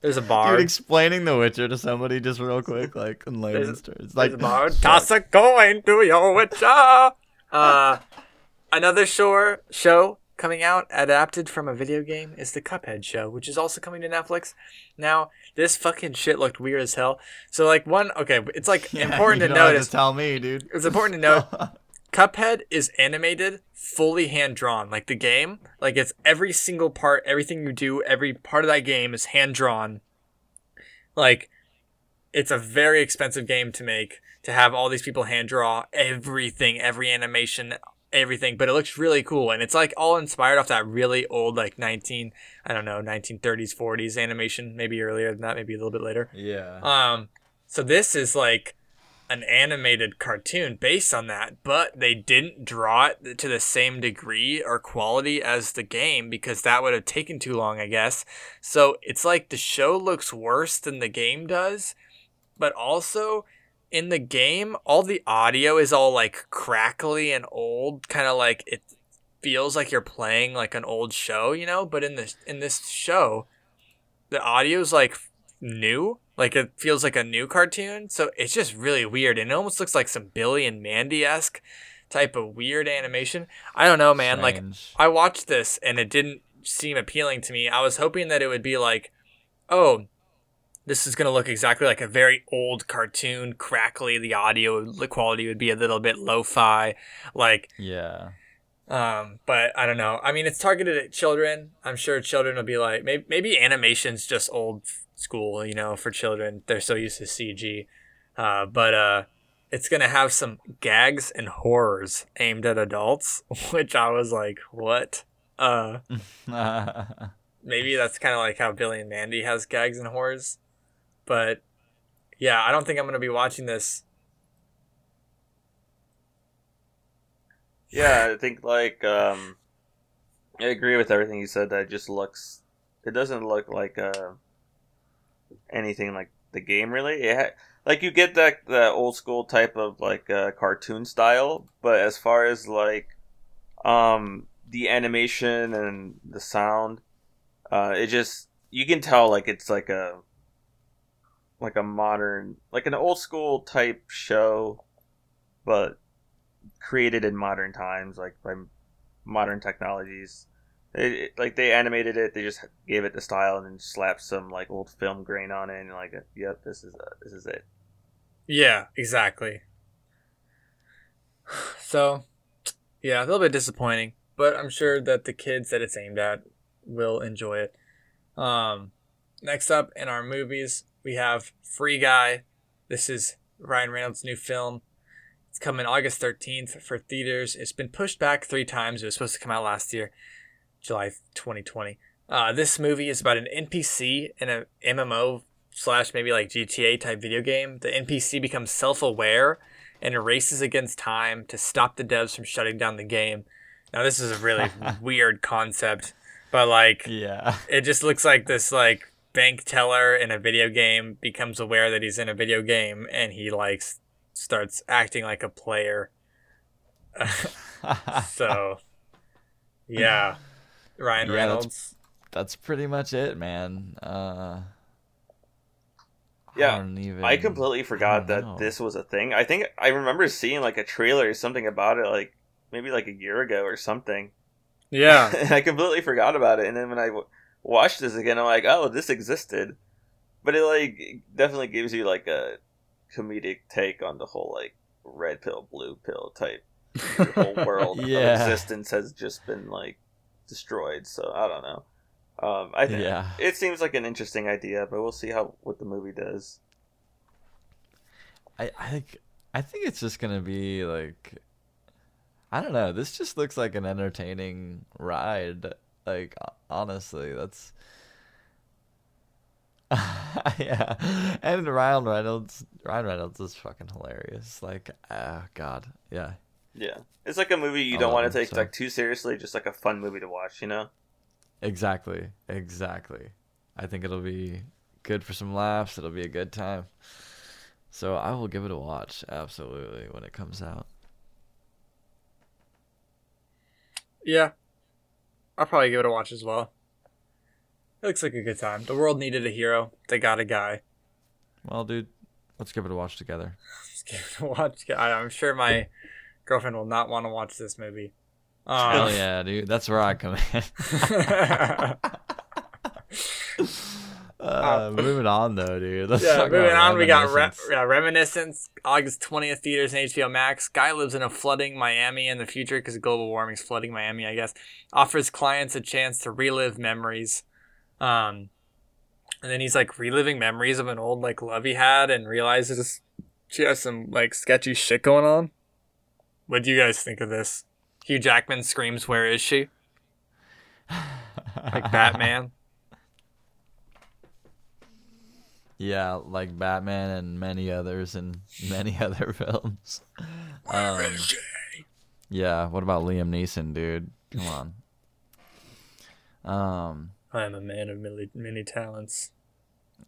There's a bard. Dude, explaining The Witcher to somebody just real quick, like in layman's terms. Like, there's a bard. Toss a coin to your Witcher. Another show coming out adapted from a video game is the Cuphead show, which is also coming to Netflix. Now, this fucking shit looked weird as hell. So like it's like important to notice. Just tell me, dude. It's important to note Cuphead is animated, fully hand drawn. Like the game, like it's every single part, everything you do, every part of that game is hand drawn. Like, it's a very expensive game to make, to have all these people hand draw everything, every animation, everything, but it looks really cool. And it's like all inspired off that really old, like 1930s, 40s animation, maybe earlier than that, maybe a little bit later. Yeah. So this is like an animated cartoon based on that, but they didn't draw it to the same degree or quality as the game because that would have taken too long, I guess. So it's like the show looks worse than the game does, but also in the game, all the audio is all like crackly and old, kind of like it feels like you're playing like an old show, you know? But in this show, the audio is like new, like it feels like a new cartoon. So it's just really weird. And it almost looks like some Billy and Mandy-esque type of weird animation. I don't know, man. Strange. Like, I watched this and it didn't seem appealing to me. I was hoping that it would be like, oh, this is going to look exactly like a very old cartoon, crackly. The audio quality would be a little bit lo-fi. Like, yeah. But I don't know. I mean, it's targeted at children. I'm sure children will be like, maybe animation's just old school, you know, for children. They're so used to CG. But it's going to have some gags and horrors aimed at adults, which I was like, what? Maybe that's kind of like how Billy and Mandy has gags and horrors. But yeah, I don't think I'm going to be watching this. Yeah, I think like I agree with everything you said. That it doesn't look like anything like the game really. Like you get that the old school type of like cartoon style, but as far as like the animation and the sound, it just, you can tell like it's like a modern, like an old school type show, but created in modern times, like by modern technologies. They animated it. They just gave it the style and then slapped some like old film grain on it. And like, yep, this is it. Yeah, exactly. So, yeah, a little bit disappointing, but I'm sure that the kids that it's aimed at will enjoy it. Next up in our movies, we have Free Guy. This is Ryan Reynolds' new film. It's coming August 13th for theaters. It's been pushed back 3 times. It was supposed to come out last year, July 2020. This movie is about an NPC in a MMO / maybe like GTA type video game. The NPC becomes self-aware and races against time to stop the devs from shutting down the game. Now, this is a really weird concept, but like, yeah, it just looks like this like bank teller in a video game becomes aware that he's in a video game and he like starts acting like a player. So, yeah, Ryan Reynolds. That's pretty much it, man. I completely forgot that this was a thing. I think I remember seeing like a trailer or something about it, like maybe like a year ago or something. Yeah. And I completely forgot about it. And then when I watched this again, I'm like, oh, this existed. But it like definitely gives you like a comedic take on the whole like red pill, blue pill type. Your whole world of existence has just been like destroyed. So I don't know. I think it seems like an interesting idea, but we'll see what the movie does. I think it's just gonna be like, I don't know. This just looks like an entertaining ride. Like honestly, that's yeah. And Ryan Reynolds is fucking hilarious. Like, oh god, yeah. Yeah, it's like a movie you don't want to take like too seriously. Just like a fun movie to watch, you know. Exactly. I think it'll be good for some laughs. It'll be a good time. So I will give it a watch, absolutely, when it comes out. Yeah. I'll probably give it a watch as well. It looks like a good time. The world needed a hero. They got a guy. Well, dude, let's give it a watch together. Let's give it a watch. I'm sure my girlfriend will not want to watch this movie. Hell yeah, dude. That's where I come in. Moving on, though, dude. Moving on. We got Reminiscence, August 20th, theaters and HBO Max. Guy lives in a flooding Miami in the future because global warming's flooding Miami, I guess. Offers clients a chance to relive memories. And then he's, like, reliving memories of an old, like, love he had and realizes she has some, like, sketchy shit going on. What do you guys think of this? Hugh Jackman screams, "Where is she?" Like Batman. Yeah, like Batman and many others in many other films. Where is she? Yeah, what about Liam Neeson, dude? Come on. I am a man of many, many talents.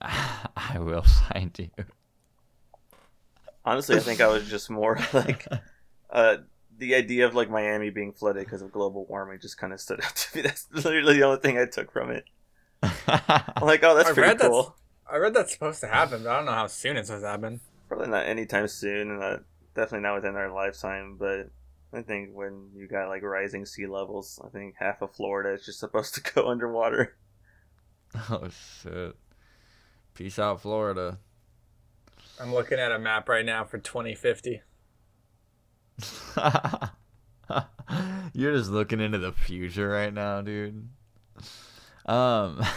I will find you. Honestly, I think I was just more like... the idea of like Miami being flooded because of global warming just kind of stood out to me. That's literally the only thing I took from it. I'm like, oh, that's pretty cool. I read that's supposed to happen, but I don't know how soon it's supposed to happen. Probably not anytime soon, and definitely not within our lifetime. But I think when you got like rising sea levels, I think half of Florida is just supposed to go underwater. Oh shit! Peace out, Florida. I'm looking at a map right now for 2050. You're just looking into the future right now, dude. Yeah,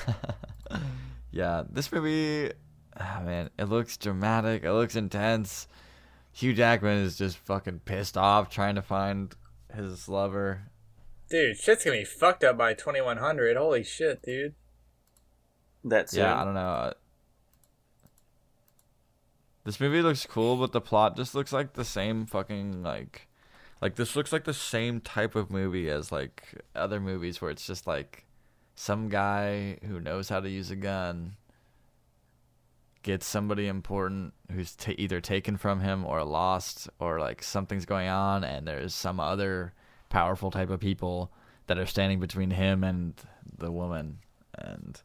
this movie, man, it looks dramatic, it looks intense. Hugh Jackman is just fucking pissed off trying to find his lover. Dude, shit's gonna be fucked up by 2100. Holy shit, dude. That's yeah, it. I don't know. This movie looks cool, but the plot just looks like the same fucking, like this looks like the same type of movie as, like, other movies where it's just, like, some guy who knows how to use a gun gets somebody important who's either taken from him or lost or, like, something's going on and there's some other powerful type of people that are standing between him and the woman. And,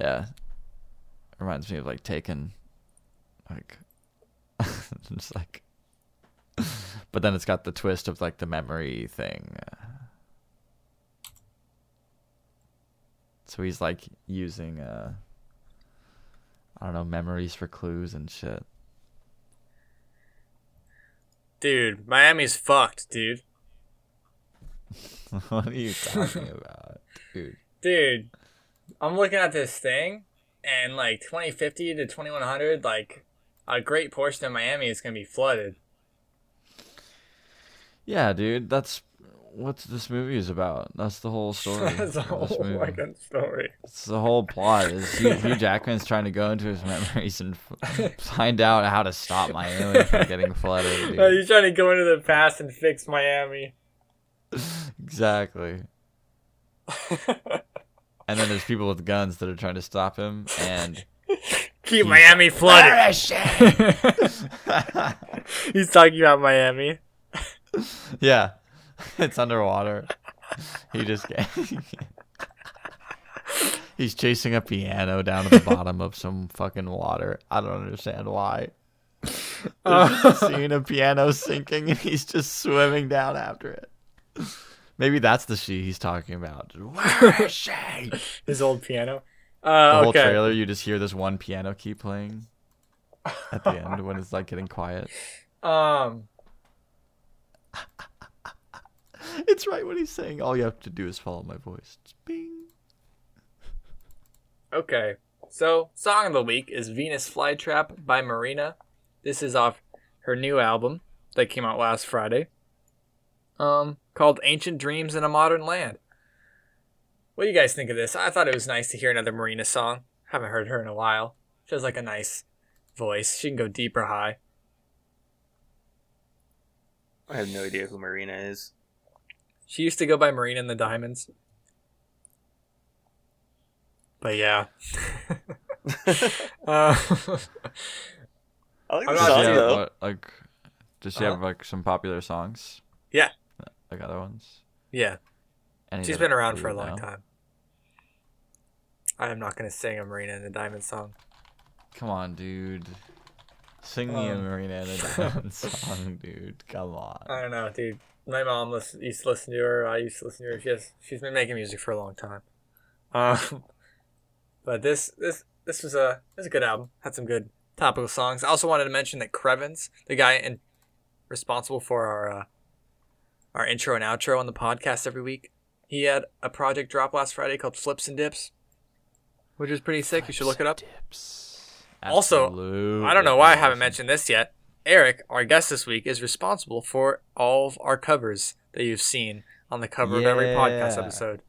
yeah, reminds me of, like, Taken. Like, just like, But then it's got the twist of like the memory thing. So he's like using I don't know, memories for clues and shit. Dude, Miami's fucked, dude. What are you talking about, dude? Dude, I'm looking at this thing, and like 2050 to 2100, like a great portion of Miami is gonna be flooded. Yeah, dude, that's what this movie is about. That's the whole story. That's the whole fucking story. It's the whole plot. Is Hugh Jackman's trying to go into his memories and find out how to stop Miami from getting flooded. Dude. No, he's trying to go into the past and fix Miami. Exactly. And then there's people with guns that are trying to stop him and keep Miami flooded. He's talking about Miami. Yeah, it's underwater. He just he's chasing a piano down to the bottom of some fucking water. I don't understand why. There's seeing a piano sinking and he's just swimming down after it. Maybe that's the she he's talking about. Where is she? His old piano. The whole trailer, you just hear this one piano key playing at the end when it's like getting quiet. It's right when he's saying, all you have to do is follow my voice. It's bing. Okay. So, song of the week is Venus Flytrap by Marina. This is off her new album that came out last Friday. Called Ancient Dreams in a Modern Land. What do you guys think of this? I thought it was nice to hear another Marina song. Haven't heard her in a while. She has like a nice voice. She can go deep or high. I have no idea who Marina is. She used to go by Marina and the Diamonds. But yeah. I like the song though. Like, does she have like some popular songs? Yeah. Like other ones? Yeah. She's been around for a long time. I am not going to sing a Marina and the Diamonds song. Come on, dude. Sing me a Marina and the Diamonds song, dude. Come on. I don't know, dude. My mom used to listen to her. I used to listen to her. She's been making music for a long time. But this was a good album. Had some good topical songs. I also wanted to mention that Krevins, the guy responsible for our intro and outro on the podcast every week, he had a project drop last Friday called Flips and Dips, which is pretty sick. Flips, you should look it up. Also, I don't know why I haven't mentioned this yet. Eric, our guest this week, is responsible for all of our covers that you've seen on the cover of every podcast episode.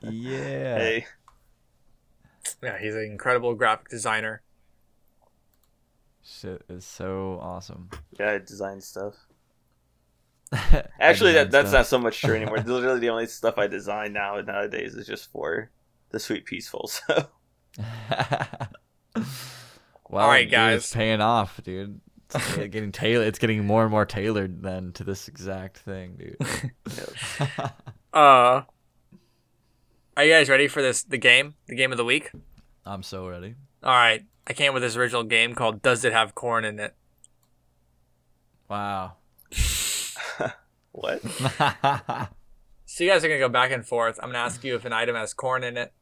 Yeah. Hey. Yeah, he's an incredible graphic designer. Shit is so awesome. Yeah, I design stuff. Actually, that's not so much true anymore. Literally, the only stuff I design nowadays is just for the Sweet Peaceful. So, wow, all right, guys, dude, it's paying off, dude. It's getting tailored. It's getting more and more tailored then to this exact thing, dude. Are you guys ready for this? The game of the week. I'm so ready. All right, I came with this original game called "Does It Have Corn in It?" Wow. What? So you guys are going to go back and forth. I'm going to ask you if an item has corn in it.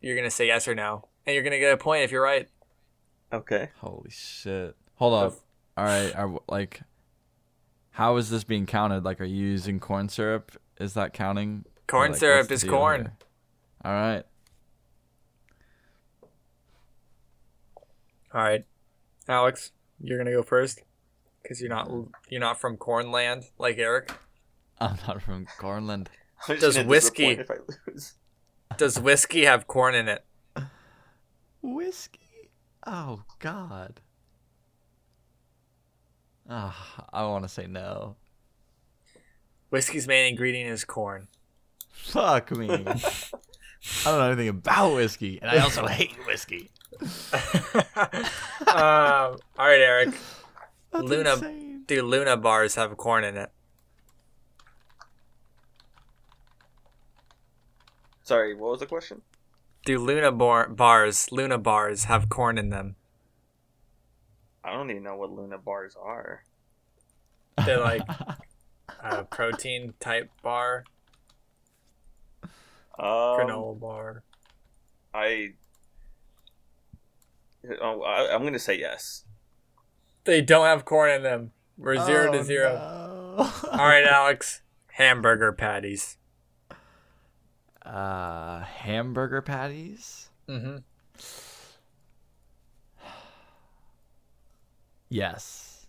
You're going to say yes or no. And you're going to get a point if you're right. Okay. Holy shit. Hold up. All right. How is this being counted? Like, are you using corn syrup? Is that counting? Corn syrup is corn. All right. All right. Alex, you're going to go first. Because you're not from Cornland like Eric. I'm not from Cornland. Does whiskey have corn in it? Whiskey? Oh God. I want to say no. Whiskey's main ingredient is corn. Fuck me. I don't know anything about whiskey, and I also hate whiskey. All right, Eric. That's insane. Do Luna bars have corn in it? Sorry, what was the question? Do Luna bars have corn in them? I don't even know what Luna bars are. They're like a protein type bar, granola bar. I'm going to say yes. They don't have corn in them. We're 0-0. No. All right, Alex. Hamburger patties. Hamburger patties? Mm-hmm. Yes.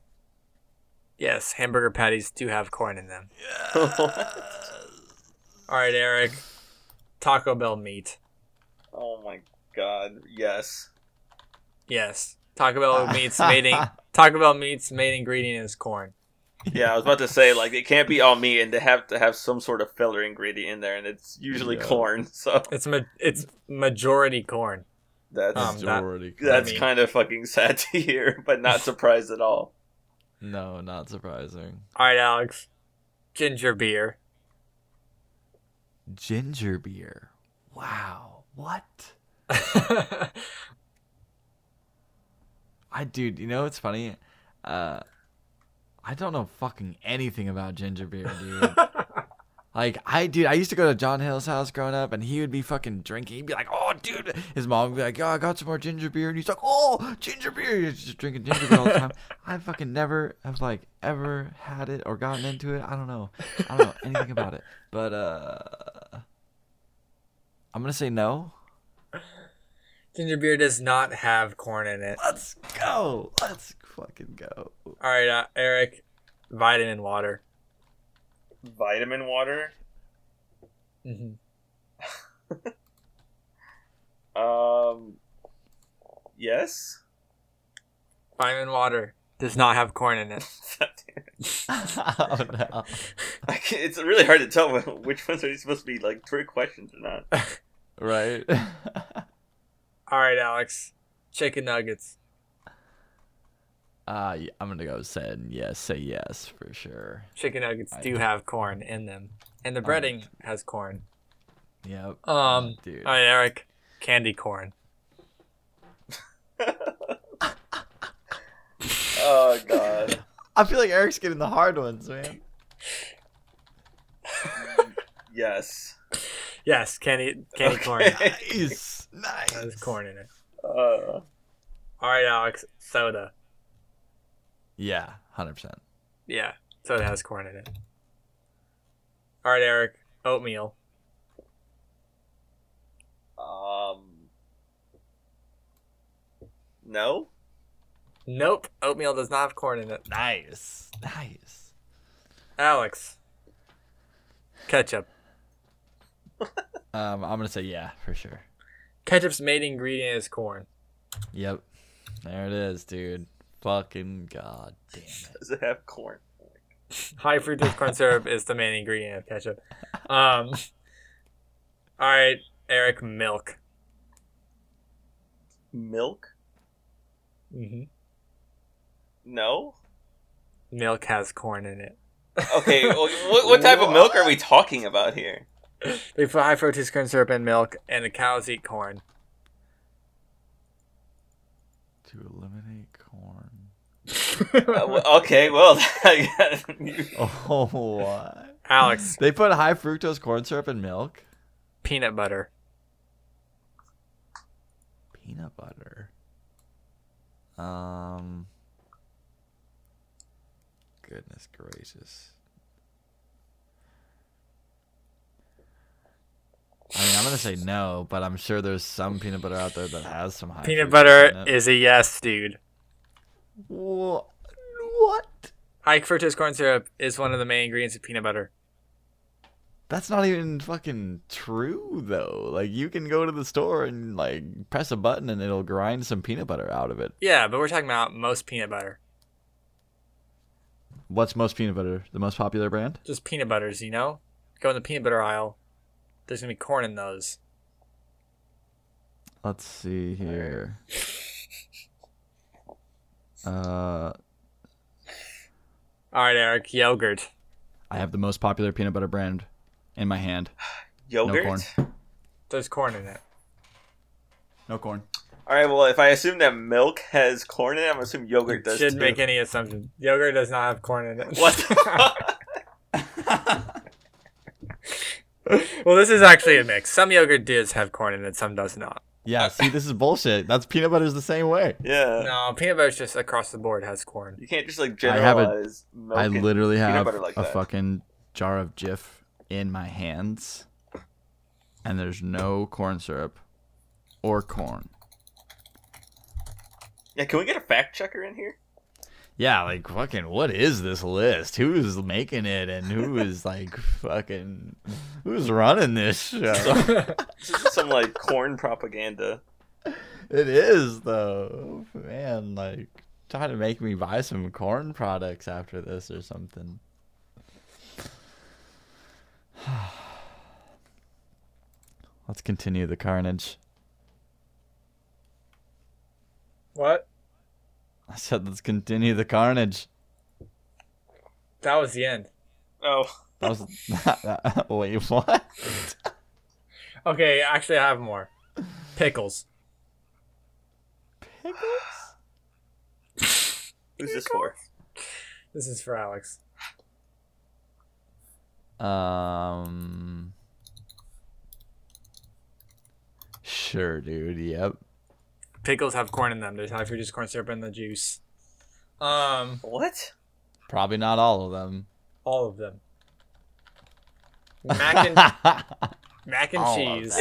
Yes, hamburger patties do have corn in them. Yes. All right, Eric. Taco Bell meat. Oh, my God. Yes. Yes. Taco Bell meat's main ingredient is corn. Yeah, I was about to say, like, it can't be all meat, and they have to have some sort of filler ingredient in there, and it's usually corn. So it's majority corn. That's kind of fucking sad to hear, but not surprised at all. No, not surprising. All right, Alex, ginger beer. Ginger beer. Wow, what? Dude, you know what's funny? I don't know fucking anything about ginger beer, dude. I used to go to John Hill's house growing up, and he would be fucking drinking. He'd be like, oh, dude. His mom would be like, oh, I got some more ginger beer. And he's like, oh, ginger beer. He's just drinking ginger beer all the time. I fucking never have, like, ever had it or gotten into it. I don't know anything about it. But I'm going to say no. Ginger beer does not have corn in it. Let's go. Let's fucking go. All right, Eric. Vitamin water. Vitamin water? Mm-hmm. Yes? Vitamin water does not have corn in it. Oh, no. It's really hard to tell which ones are these supposed to be, like, trick questions or not. Right. All right, Alex. Chicken nuggets. I'm going to go say yes for sure. Chicken nuggets do have corn in them. And the breading has corn. Yep. Dude. All right, Eric. Candy corn. Oh, God. I feel like Eric's getting the hard ones, man. Yes. Yes, candy corn. Nice. There's corn in it. All right, Alex. Soda. Yeah, 100%. Yeah, soda has corn in it. All right, Eric. Oatmeal. No. Nope. Oatmeal does not have corn in it. Nice. Alex. Ketchup. I'm gonna say yeah for sure. Ketchup's main ingredient is corn. Yep. There it is, dude. Fucking god damn it. Does it have corn? High fructose corn syrup is the main ingredient of ketchup. Alright, Eric, milk. Milk? Mm-hmm. No? Milk has corn in it. Okay, well, what type of milk are we talking about here? They put high fructose corn syrup in milk, and the cows eat corn. To eliminate corn. Okay, well. Oh, what? Alex. They put high fructose corn syrup in milk? Peanut butter. Peanut butter. Goodness gracious. I mean, I'm going to say no, but I'm sure there's some peanut butter out there that has some high fructose. Peanut butter is a yes, dude. What? High fructose corn syrup is one of the main ingredients of peanut butter. That's not even fucking true, though. Like, you can go to the store and, like, press a button and it'll grind some peanut butter out of it. Yeah, but we're talking about most peanut butter. What's most peanut butter? The most popular brand? Just peanut butters, you know? Go in the peanut butter aisle. There's going to be corn in those. Let's see here. All right, Eric. Yogurt. I have the most popular peanut butter brand in my hand. Yogurt? No corn. There's corn in it. No corn. All right, well, if I assume that milk has corn in it, I'm going to assume yogurt does too. Shouldn't make any assumption. Yogurt does not have corn in it. What the fuck? Well, this is actually a mix. Some yogurt does have corn in it, some does not. Yeah, see, this is bullshit. That's peanut butter is the same way. Yeah. No, peanut butter is just across the board has corn. You can't just, like, generalize milk and peanut butter like that. I literally have a fucking jar of Jif in my hands, and there's no corn syrup or corn. Yeah, can we get a fact checker in here? Yeah, like, fucking, what is this list? Who is making it, and who is, like, fucking, who's running this show? This is some, like, corn propaganda. It is, though. Man, like, trying to make me buy some corn products after this or something. Let's continue the carnage. What? I said, let's continue the carnage. That was the end. Oh. That was not, wait, what? Okay, actually, I have more. Pickles. Pickles? Who's this for? This is for Alex. Sure, dude. Yep. Pickles have corn in them. There's high fructose corn syrup in the juice. What? Probably not all of them. All of them. Mac and cheese.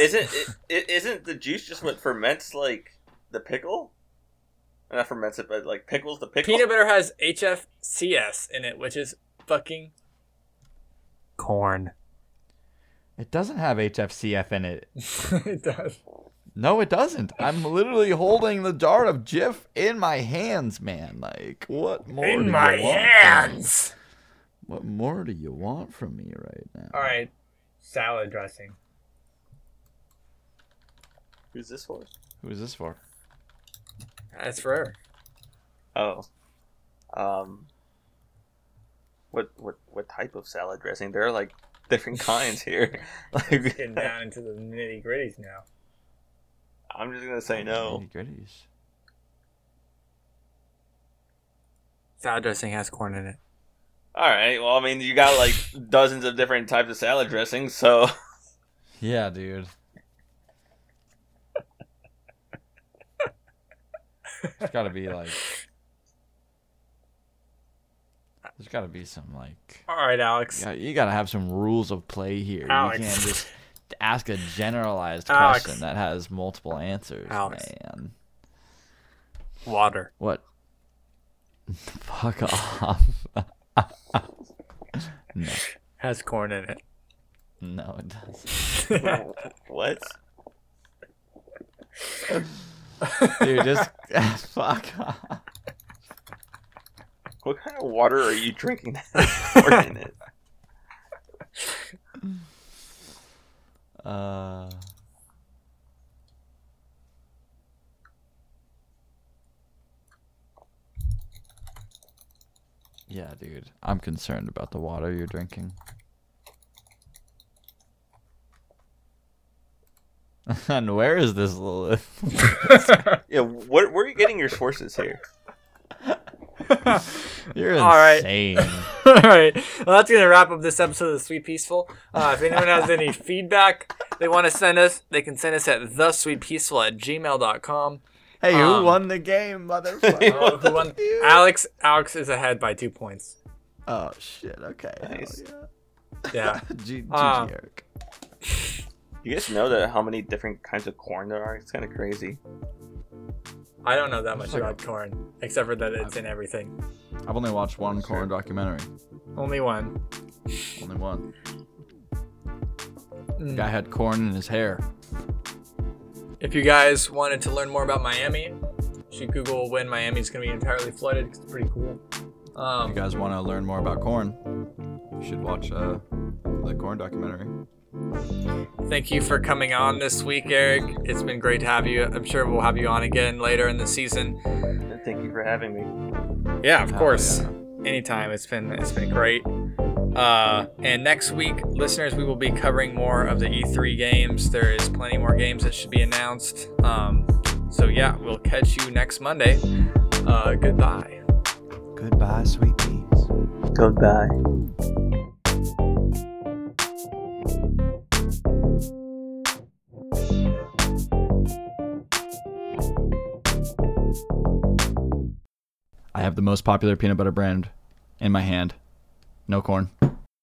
Isn't the juice just what ferments like the pickle? Not ferments it, but like pickles the pickle. Peanut butter has HFCS in it, which is fucking corn. It doesn't have HFCF in it. It does. No, it doesn't. I'm literally holding the jar of Jif in my hands, man. Like, what more do you want? In my hands! What more do you want from me right now? All right. Salad dressing. Who's this for? Who's this for? That's for her. Oh. What type of salad dressing? There are, like, different kinds here. Like, getting down into the nitty-gritties now. I'm just going to say no. Salad dressing has corn in it. All right. Well, I mean, you got like dozens of different types of salad dressing, so. Yeah, dude. There's got to be some like. All right, Alex. You got to have some rules of play here. Alex. You can't just. Ask a generalized question that has multiple answers, man. Water. What? Fuck off. No. Has corn in it. No, it doesn't. What? Dude, just fuck off. What kind of water are you drinking that has corn in it? Yeah, dude. I'm concerned about the water you're drinking. And where is this Lilith? Yeah, where are you getting your sources here? You're insane. All right. Well, that's going to wrap up this episode of Sweet Peaceful. If anyone has any feedback they want to send us, they can send us at thesweetpeaceful@gmail.com. Hey, who won the game, motherfucker? Who won? Alex is ahead by 2 points. Oh, shit. Okay. Nice. Yeah. GG, Eric. You guys know that how many different kinds of corn there are? It's kind of crazy. I don't know that much about corn, except for that it's in everything. I've only watched one corn documentary. Only one. Guy had corn in his hair. If you guys wanted to learn more about Miami, you should Google when Miami's going to be entirely flooded, because it's pretty cool. If you guys want to learn more about corn, you should watch the corn documentary. Thank you for coming on this week, Eric. It's been great to have you. I'm sure we'll have you on again later in the season. Thank you for having me. Yeah, of course. Yeah. Anytime. It's been great. And next week, listeners, we will be covering more of the E3 games. There is plenty more games that should be announced. So yeah, we'll catch you next Monday. Goodbye. Goodbye, sweet peas. Goodbye. I have the most popular peanut butter brand in my hand. No corn.